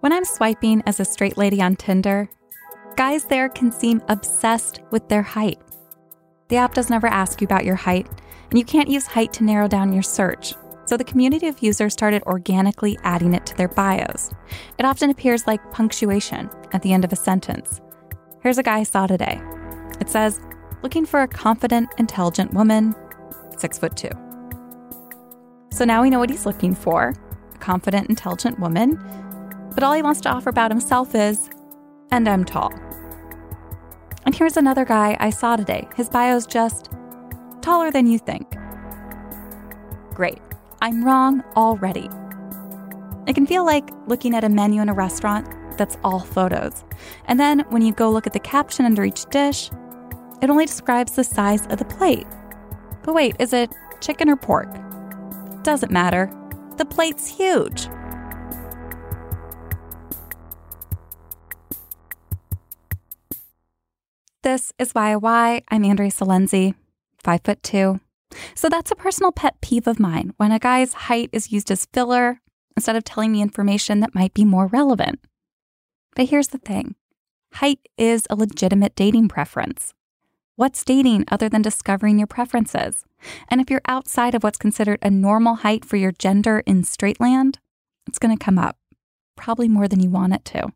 When I'm swiping as a straight lady on Tinder, guys there can seem obsessed with their height. The app does never ask you about your height, and you can't use height to narrow down your search. So the community of users started organically adding it to their bios. It often appears like punctuation at the end of a sentence. Here's a guy I saw today. It says, looking for a confident, intelligent woman, 6'2". So now we know what he's looking for, a confident, intelligent woman. But all he wants to offer about himself is, and I'm tall. And here's another guy I saw today. His bio's just, taller than you think. Great. I'm wrong already. It can feel like looking at a menu in a restaurant that's all photos. And then when you go look at the caption under each dish, it only describes the size of the plate. But wait, is it chicken or pork? Doesn't matter. The plate's huge. This is YOY. I'm Andrea Salenzi, 5'2". So that's a personal pet peeve of mine, when a guy's height is used as filler instead of telling me information that might be more relevant. But here's the thing. Height is a legitimate dating preference. What's dating other than discovering your preferences? And if you're outside of what's considered a normal height for your gender in straight land, it's going to come up, probably more than you want it to.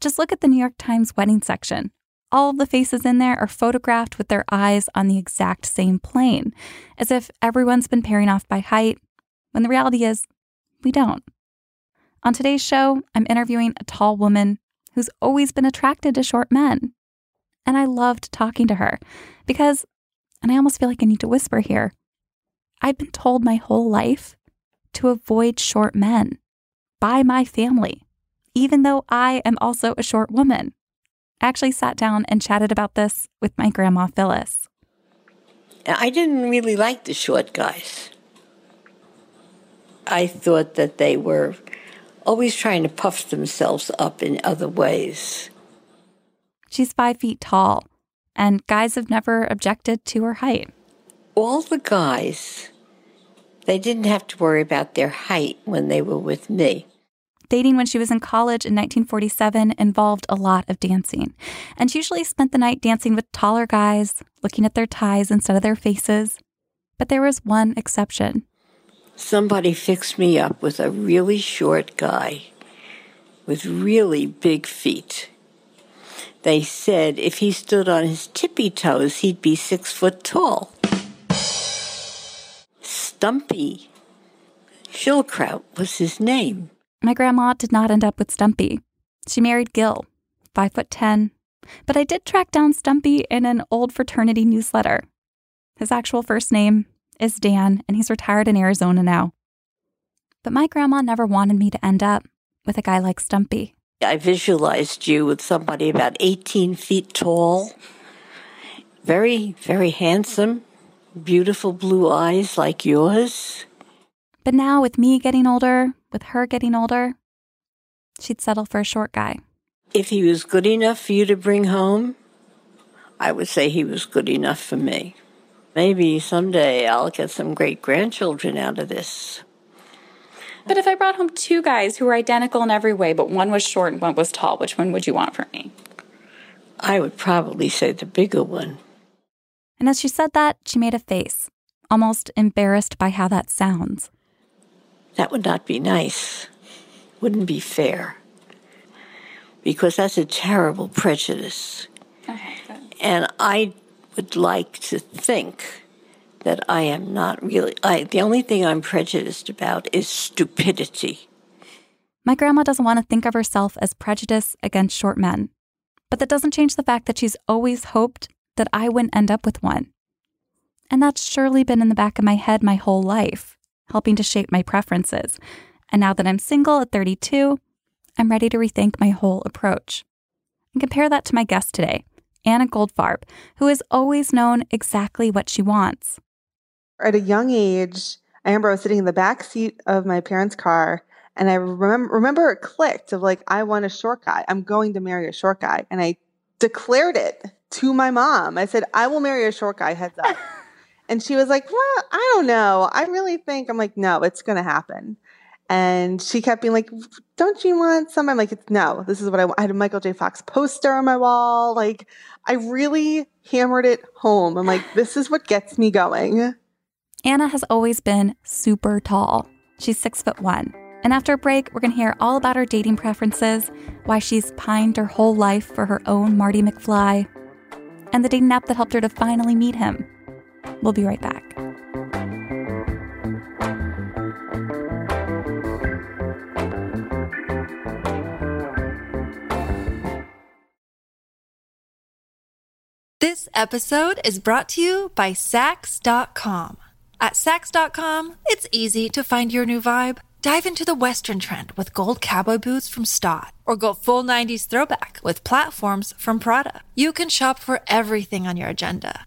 Just look at the New York Times wedding section. All of the faces in there are photographed with their eyes on the exact same plane, as if everyone's been pairing off by height, when the reality is, we don't. On today's show, I'm interviewing a tall woman who's always been attracted to short men. And I loved talking to her because, and I almost feel like I need to whisper here, I've been told my whole life to avoid short men by my family, even though I am also a short woman. I actually sat down and chatted about this with my grandma, Phyllis. I didn't really like the short guys. I thought that they were always trying to puff themselves up in other ways. She's 5 feet tall, and guys have never objected to her height. All the guys, they didn't have to worry about their height when they were with me. Dating when she was in college in 1947 involved a lot of dancing. And she usually spent the night dancing with taller guys, looking at their ties instead of their faces. But there was one exception. Somebody fixed me up with a really short guy with really big feet. They said if he stood on his tippy toes, he'd be 6 foot tall. Stumpy Schillkraut was his name. My grandma did not end up with Stumpy. She married Gil, 5'10". But I did track down Stumpy in an old fraternity newsletter. His actual first name is Dan, and he's retired in Arizona now. But my grandma never wanted me to end up with a guy like Stumpy. I visualized you with somebody about 18 feet tall, very, very handsome, beautiful blue eyes like yours. But now with me getting older, with her getting older, she'd settle for a short guy. If he was good enough for you to bring home, I would say he was good enough for me. Maybe someday I'll get some great-grandchildren out of this. But if I brought home two guys who were identical in every way, but one was short and one was tall, which one would you want for me? I would probably say the bigger one. And as she said that, she made a face, almost embarrassed by how that sounds. That would not be nice. Wouldn't be fair. Because that's a terrible prejudice. Okay. And I would like to think that I am not really... the only thing I'm prejudiced about is stupidity. My grandma doesn't want to think of herself as prejudiced against short men. But that doesn't change the fact that she's always hoped that I wouldn't end up with one. And that's surely been in the back of my head my whole life, helping to shape my preferences. And now that I'm single at 32, I'm ready to rethink my whole approach. And compare that to my guest today, Anna Goldfarb, who has always known exactly what she wants. At a young age, I remember I was sitting in the back seat of my parents' car, and I remember it clicked of like, I want a short guy. I'm going to marry a short guy. And I declared it to my mom. I said, I will marry a short guy, heads up. And she was like, well, I don't know. I really think, I'm like, no, it's going to happen. And she kept being like, don't you want some? I'm like, no, this is what I want. I had a Michael J. Fox poster on my wall. Like, I really hammered it home. I'm like, this is what gets me going. Anna has always been super tall. She's 6'1". And after a break, we're going to hear all about her dating preferences, why she's pined her whole life for her own Marty McFly, and the dating app that helped her to finally meet him. We'll be right back. This episode is brought to you by Saks.com. At Saks.com, it's easy to find your new vibe. Dive into the Western trend with gold cowboy boots from Staud, or go full 90s throwback with platforms from Prada. You can shop for everything on your agenda,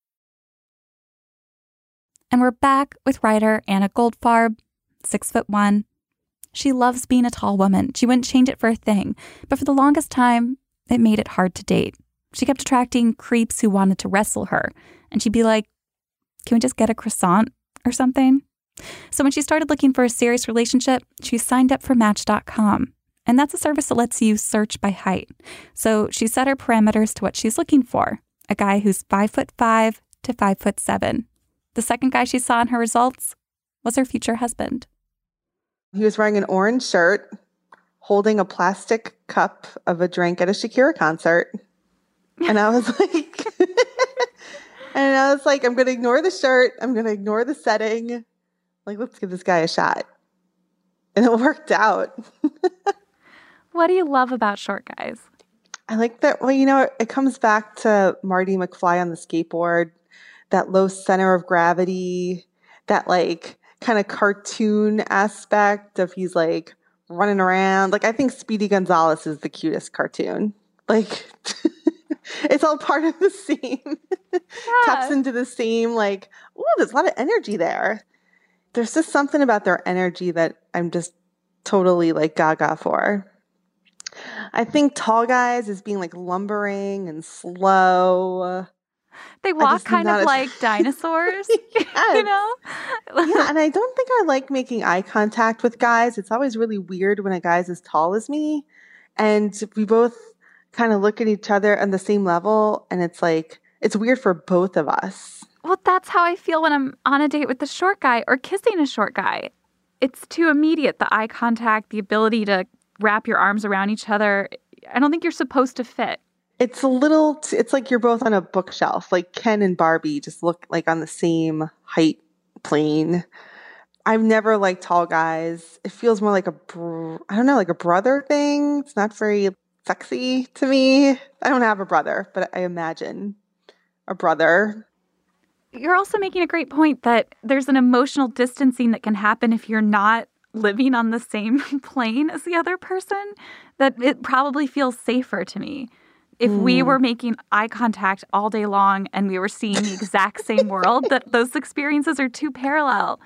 And we're back with writer Anna Goldfarb, 6'1". She loves being a tall woman. She wouldn't change it for a thing. But for the longest time, it made it hard to date. She kept attracting creeps who wanted to wrestle her. And she'd be like, can we just get a croissant or something? So when she started looking for a serious relationship, she signed up for Match.com. And that's a service that lets you search by height. So she set her parameters to what she's looking for, a guy who's 5'5" to 5'7". The second guy she saw in her results was her future husband. He was wearing an orange shirt, holding a plastic cup of a drink at a Shakira concert. And I was like, I'm going to ignore the shirt. I'm going to ignore the setting. Like, let's give this guy a shot. And it worked out. What do you love about short guys? I like that. Well, you know, it comes back to Marty McFly on the skateboard. That low center of gravity, that like kind of cartoon aspect of he's like running around. Like I think Speedy Gonzalez is the cutest cartoon. Like it's all part of the same, yeah. Taps into the same like, oh, there's a lot of energy there. There's just something about their energy that I'm just totally like gaga for. I think tall guys is being like lumbering and slow. They walk kind of like dinosaurs, yes. You know? Yeah, and I don't think I like making eye contact with guys. It's always really weird when a guy's as tall as me. And we both kind of look at each other on the same level. And it's like, it's weird for both of us. Well, that's how I feel when I'm on a date with a short guy or kissing a short guy. It's too immediate, the eye contact, the ability to wrap your arms around each other. I don't think you're supposed to fit. It's a little, it's like you're both on a bookshelf, like Ken and Barbie just look like on the same height plane. I've never liked tall guys. It feels more like a brother thing. It's not very sexy to me. I don't have a brother, but I imagine a brother. You're also making a great point that there's an emotional distancing that can happen if you're not living on the same plane as the other person, that it probably feels safer to me. If we were making eye contact all day long and we were seeing the exact same world, that those experiences are too parallel.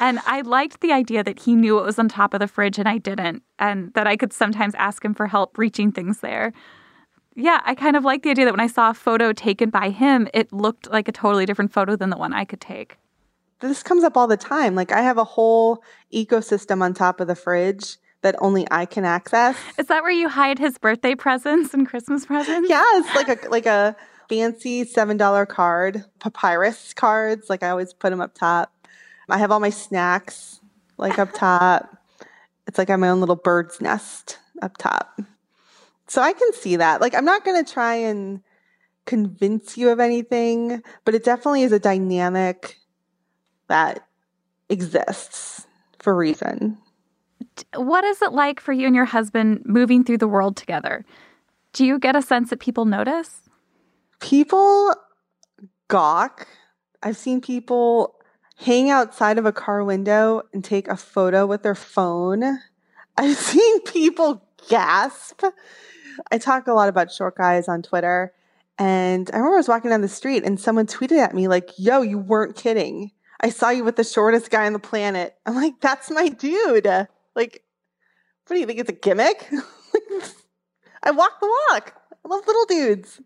And I liked the idea that he knew what was on top of the fridge and I didn't, and that I could sometimes ask him for help reaching things there. Yeah, I kind of like the idea that when I saw a photo taken by him, it looked like a totally different photo than the one I could take. This comes up all the time. Like, I have a whole ecosystem on top of the fridge that only I can access. Is that where you hide his birthday presents and Christmas presents? Yeah, it's like a fancy $7 card, Papyrus cards. Like, I always put them up top. I have all my snacks, like, up top. It's like I have my own little bird's nest up top. So I can see that. Like, I'm not going to try and convince you of anything, but it definitely is a dynamic that exists for a reason. What is it like for you and your husband moving through the world together? Do you get a sense that people notice? People gawk. I've seen people hang outside of a car window and take a photo with their phone. I've seen people gasp. I talk a lot about short guys on Twitter. And I remember I was walking down the street and someone tweeted at me like, yo, you weren't kidding. I saw you with the shortest guy on the planet. I'm like, that's my dude. Like, what do you think? It's a gimmick? I walk the walk. I love little dudes.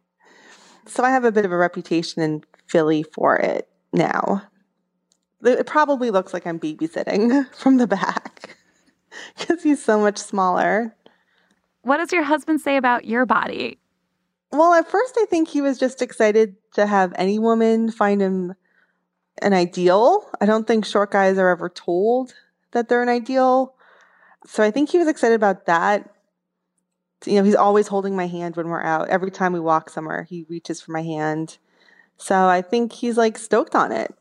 So I have a bit of a reputation in Philly for it now. It probably looks like I'm babysitting from the back because he's so much smaller. What does your husband say about your body? Well, at first I think he was just excited to have any woman find him an ideal. I don't think short guys are ever told that they're an ideal. So I think he was excited about that. You know, he's always holding my hand when we're out. Every time we walk somewhere, he reaches for my hand. So I think he's like stoked on it.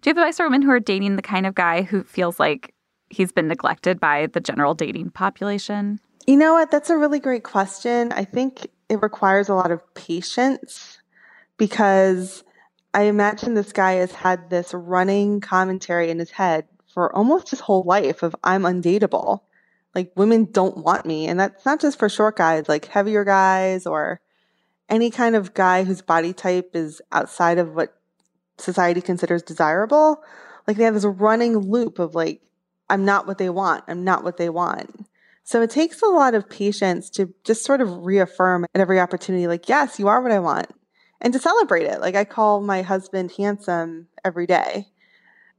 Do you have advice for women who are dating the kind of guy who feels like he's been neglected by the general dating population? You know what? That's a really great question. I think it requires a lot of patience because I imagine this guy has had this running commentary in his head for almost his whole life of I'm undateable. Like, women don't want me. And that's not just for short guys, like heavier guys or any kind of guy whose body type is outside of what society considers desirable. Like, they have this running loop of like, I'm not what they want. I'm not what they want. So it takes a lot of patience to just sort of reaffirm at every opportunity, like, yes, you are what I want. And to celebrate it. Like, I call my husband handsome every day.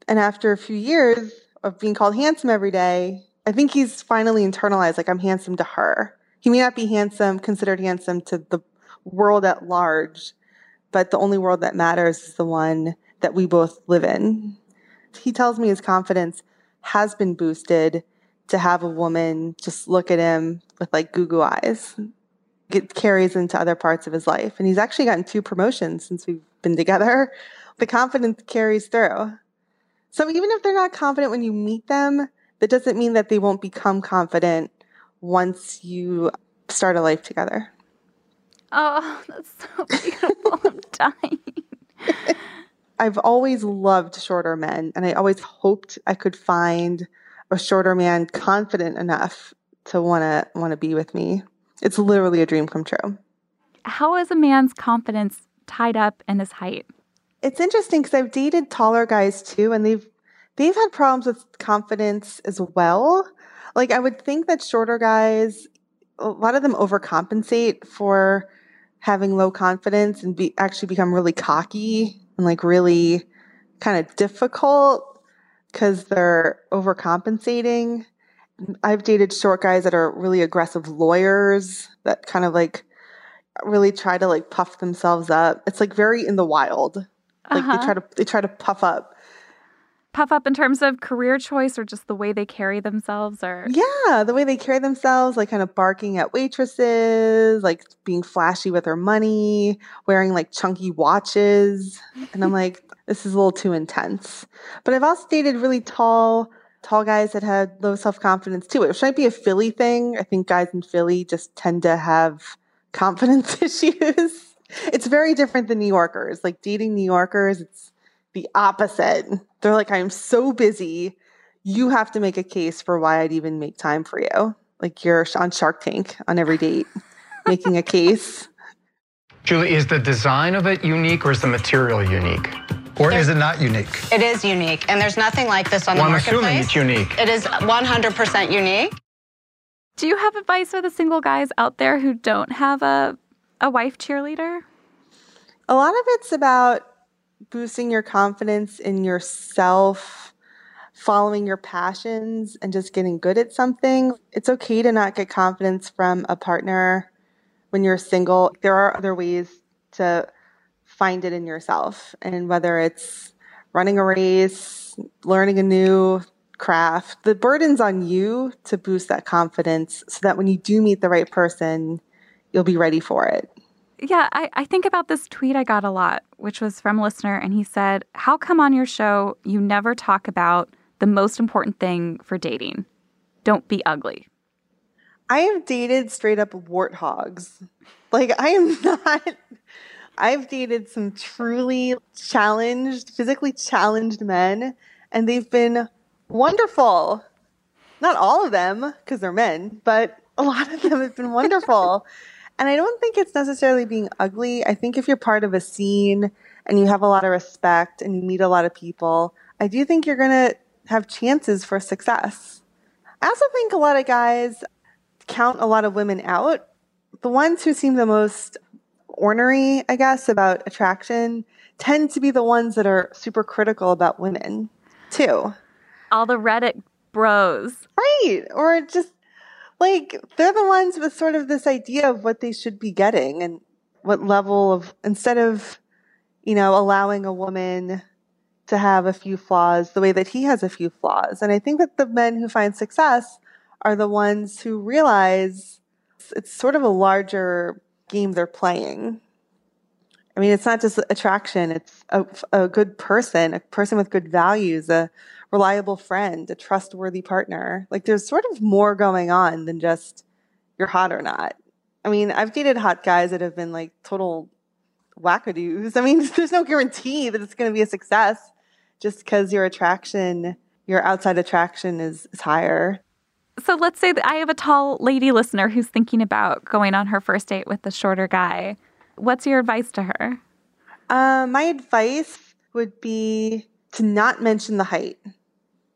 And after a few years of being called handsome every day, I think he's finally internalized, like, I'm handsome to her. He may not be handsome, considered handsome to the world at large, but the only world that matters is the one that we both live in. He tells me his confidence has been boosted to have a woman just look at him with like goo-goo eyes. It carries into other parts of his life. And he's actually gotten 2 promotions since we've been together. The confidence carries through. So even if they're not confident when you meet them, that doesn't mean that they won't become confident once you start a life together. Oh, that's so beautiful. I'm dying. I've always loved shorter men, and I always hoped I could find a shorter man confident enough to want to be with me. It's literally a dream come true. How is a man's confidence tied up in his height? It's interesting because I've dated taller guys too, and they've had problems with confidence as well. Like, I would think that shorter guys, a lot of them overcompensate for having low confidence and actually become really cocky and like really kind of difficult because they're overcompensating. I've dated short guys that are really aggressive lawyers that kind of like really try to like puff themselves up. It's like very in the wild. Like they try to puff up. Puff up in terms of career choice or just the way they carry themselves or? Yeah, the way they carry themselves, like kind of barking at waitresses, like being flashy with their money, wearing like chunky watches. And I'm like, this is a little too intense. But I've also dated really tall guys that had low self-confidence too, which might be a Philly thing. I think guys in Philly just tend to have confidence issues. It's very different than New Yorkers. Like, dating New Yorkers, it's the opposite. They're like, I'm so busy. you have to make a case for why I'd even make time for you. Like you're on Shark Tank on every date, making a case. Julie, is the design of it unique or is the material unique? Or is it not unique? It is unique, and there's nothing like this on the marketplace. Well, I'm assuming it's unique. It is 100% unique. Do you have advice for the single guys out there who don't have a wife cheerleader? A lot of it's about boosting your confidence in yourself, following your passions, and just getting good at something. It's okay to not get confidence from a partner when you're single. There are other ways to find it in yourself. And whether it's running a race, learning a new craft, the burden's on you to boost that confidence so that when you do meet the right person, you'll be ready for it. Yeah, I think about this tweet I got a lot, which was from a listener, and he said, how come on your show you never talk about the most important thing for dating? Don't be ugly. I have dated straight up warthogs. Like, I am not... I've dated some truly challenged, physically challenged men, and they've been wonderful. Not all of them, because they're men, but a lot of them have been wonderful. And I don't think it's necessarily being ugly. I think if you're part of a scene and you have a lot of respect and you meet a lot of people, I do think you're going to have chances for success. I also think a lot of guys count a lot of women out. The ones who seem the most ornery, I guess, about attraction tend to be the ones that are super critical about women, too. All the Reddit bros. Right. Or just... like, they're the ones with sort of this idea of what they should be getting and what level of, instead of, you know, allowing a woman to have a few flaws the way that he has a few flaws. And I think that the men who find success are the ones who realize it's sort of a larger game they're playing. I mean, it's not just attraction. It's a good person, a person with good values, a reliable friend, a trustworthy partner. Like, there's sort of more going on than just you're hot or not. I mean, I've dated hot guys that have been like total wackadoos. I mean, there's no guarantee that it's going to be a success just because your attraction, your outside attraction is higher. So let's say that I have a tall lady listener who's thinking about going on her first date with a shorter guy. What's your advice to her? My advice would be to not mention the height.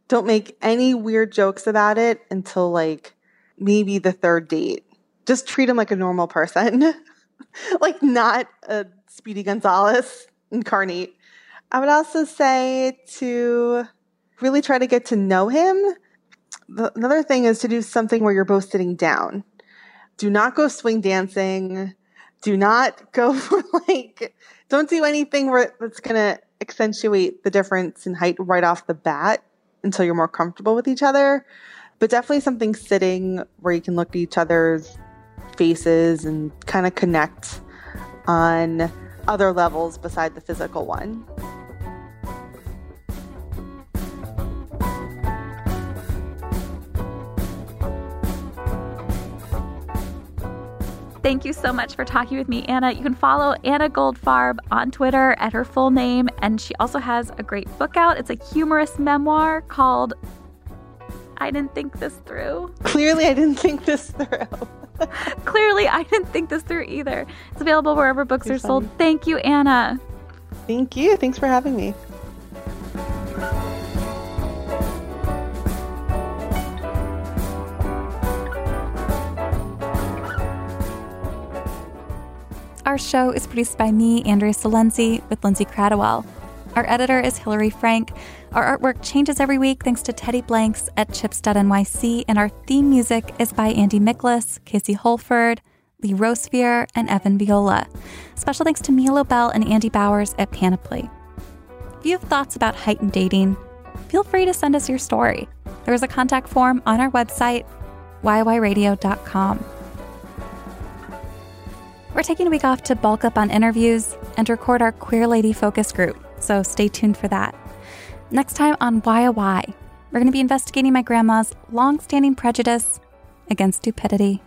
Don't make any weird jokes about it until like maybe the third date. Just treat him like a normal person, like not a Speedy Gonzalez incarnate. I would also say to really try to get to know him. Another thing is to do something where you're both sitting down. Do not go swing dancing. Do not go for like, don't do anything that's going to accentuate the difference in height right off the bat until you're more comfortable with each other. But definitely something sitting where you can look at each other's faces and kind of connect on other levels beside the physical one. Thank you so much for talking with me, Anna. You can follow Anna Goldfarb on Twitter at her full name, and she also has a great book out. It's a humorous memoir called I Didn't Think This Through. Clearly, I didn't think this through. Clearly, I didn't think this through either. It's available wherever books are sold. Thank you, Anna. Thank you. Thanks for having me. Our show is produced by me, Andrea Salenzi, with Lindsay Cradwell. Our editor is Hilary Frank. Our artwork changes every week thanks to Teddy Blanks at chips.nyc, and our theme music is by Andy Miklas, Casey Holford, Lee Rosevear, and Evan Viola. Special thanks to Milo Bell and Andy Bowers at Panoply. If you have thoughts about heightened dating, feel free to send us your story. There is a contact form on our website, yyradio.com. We're taking a week off to bulk up on interviews and record our Queer Lady Focus Group, so stay tuned for that. Next time on YOY, we're going to be investigating my grandma's long-standing prejudice against stupidity.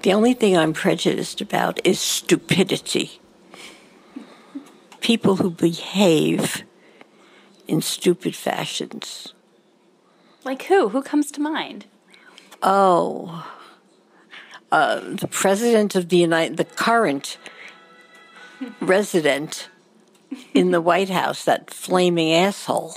The only thing I'm prejudiced about is stupidity. People who behave in stupid fashions. Like who? Who comes to mind? Oh, the president of the United, the current resident in the White House, that flaming asshole.